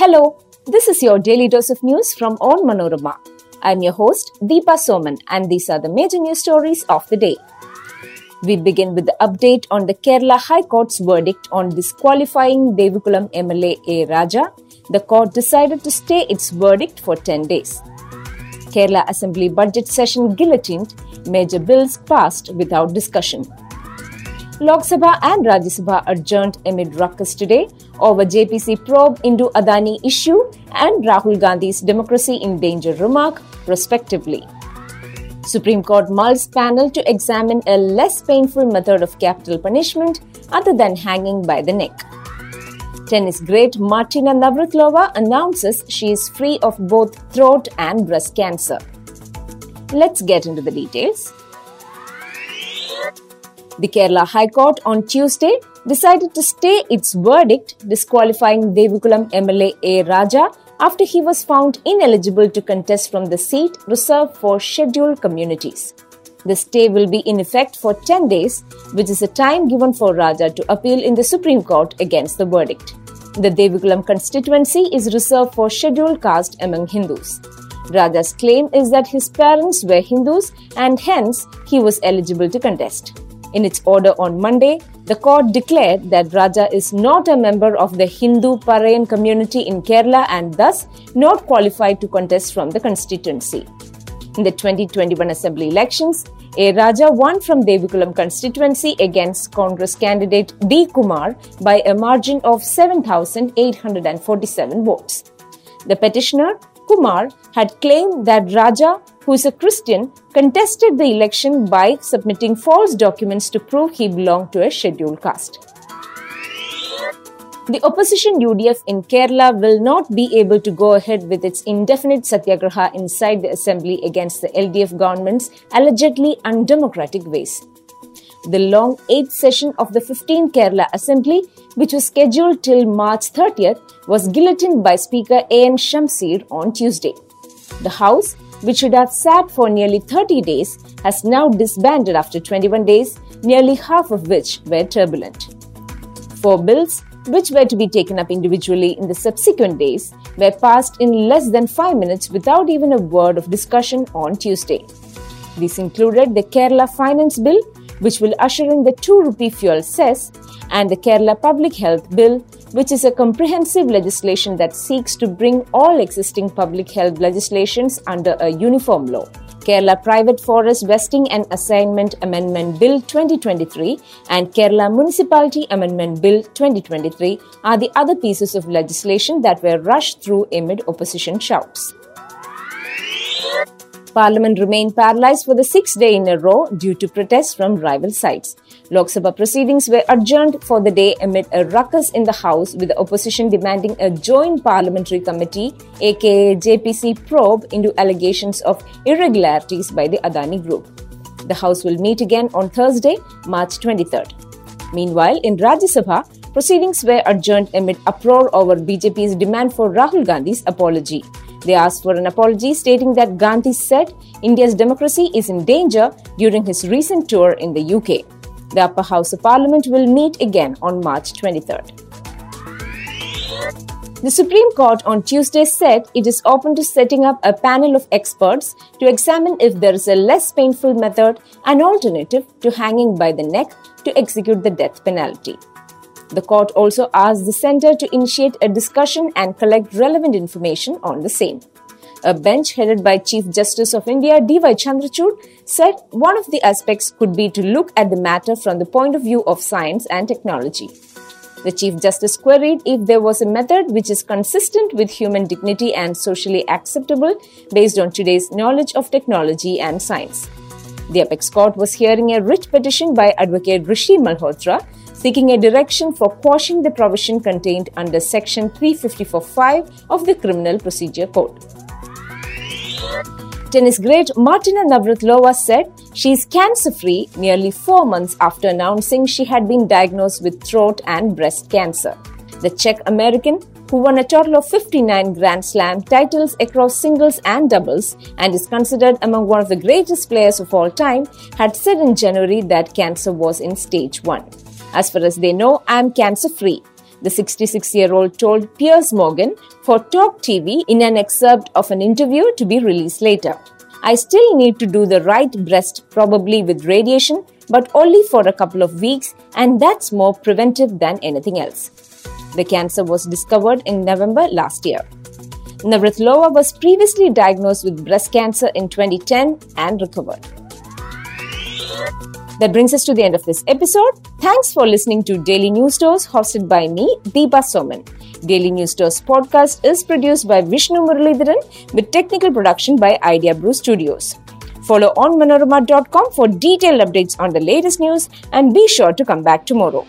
Hello, this is your daily dose of news from On Manorama. I'm your host, Deepa Soman, and these are the major news stories of the day. We begin with the update on the Kerala High Court's verdict on disqualifying Devikulam MLA A. Raja. The court decided to stay its verdict for 10 days. Kerala Assembly budget session guillotined, major bills passed without discussion. Lok Sabha and Rajya Sabha adjourned amid ruckus today over JPC probe into Adani issue and Rahul Gandhi's democracy in danger remark, respectively. Supreme Court mulls panel to examine a less painful method of capital punishment other than hanging by the neck. Tennis great Martina Navratilova announces she is free of both throat and breast cancer. Let's get into the details. The Kerala High Court on Tuesday decided to stay its verdict disqualifying Devikulam MLA A. Raja after he was found ineligible to contest from the seat reserved for scheduled communities. The stay will be in effect for 10 days, which is the time given for Raja to appeal in the Supreme Court against the verdict. The Devikulam constituency is reserved for scheduled caste among Hindus. Raja's claim is that his parents were Hindus and hence he was eligible to contest. In its order on Monday, the court declared that Raja is not a member of the Hindu Parayan community in Kerala and thus not qualified to contest from the constituency. In the 2021 Assembly elections, A. Raja won from Devikulam constituency against Congress candidate D. Kumar by a margin of 7,847 votes. The petitioner, Kumar, had claimed that Raja, who is a Christian, contested the election by submitting false documents to prove he belonged to a scheduled caste. The opposition UDF in Kerala will not be able to go ahead with its indefinite satyagraha inside the assembly against the LDF government's allegedly undemocratic ways. The long 8th session of the 15th Kerala Assembly, which was scheduled till March 30th, was guillotined by Speaker A. M. Shamsir on Tuesday. The House, which should have sat for nearly 30 days, has now disbanded after 21 days, nearly half of which were turbulent. 4 bills, which were to be taken up individually in the subsequent days, were passed in less than 5 minutes without even a word of discussion on Tuesday. These included the Kerala Finance Bill, which will usher in the ₹2 fuel cess, and the Kerala Public Health Bill, which is a comprehensive legislation that seeks to bring all existing public health legislations under a uniform law. Kerala Private Forest Vesting and Assignment Amendment Bill 2023 and Kerala Municipality Amendment Bill 2023 are the other pieces of legislation that were rushed through amid opposition shouts. Parliament remained paralysed for the 6th day in a row due to protests from rival sides. Lok Sabha proceedings were adjourned for the day amid a ruckus in the House, with the opposition demanding a joint parliamentary committee, aka JPC, probe into allegations of irregularities by the Adani group. The House will meet again on Thursday, March 23rd. Meanwhile, in Rajya Sabha, proceedings were adjourned amid uproar over BJP's demand for Rahul Gandhi's apology. They asked for an apology, stating that Gandhi said India's democracy is in danger during his recent tour in the UK. The upper house of parliament will meet again on March 23rd. The Supreme Court on Tuesday said it is open to setting up a panel of experts to examine if there is a less painful method, an alternative to hanging by the neck, to execute the death penalty. The court also asked the centre to initiate a discussion and collect relevant information on the same. A bench headed by Chief Justice of India D.Y. Chandrachud said one of the aspects could be to look at the matter from the point of view of science and technology. The Chief Justice queried if there was a method which is consistent with human dignity and socially acceptable based on today's knowledge of technology and science. The apex court was hearing a writ petition by Advocate Rishi Malhotra seeking a direction for quashing the provision contained under Section 354(5) of the Criminal Procedure Code. Tennis great Martina Navratilova said she is cancer-free nearly 4 months after announcing she had been diagnosed with throat and breast cancer. The Czech American, who won a total of 59 Grand Slam titles across singles and doubles and is considered among one of the greatest players of all time, had said in January that cancer was in stage 1. As far as they know, I am cancer-free. the 66-year-old told Piers Morgan for Talk TV in an excerpt of an interview to be released later. I still need to do the right breast, probably with radiation, but only for a couple of weeks, and that's more preventive than anything else. The cancer was discovered in November last year. Navratilova was previously diagnosed with breast cancer in 2010 and recovered. That brings us to the end of this episode. Thanks for listening to Daily News Stores, hosted by me, Deepa Soman. Daily News Stores podcast is produced by Vishnu Muralidharan with technical production by Idea Brew Studios. Follow onmanorama.com for detailed updates on the latest news, and be sure to come back tomorrow.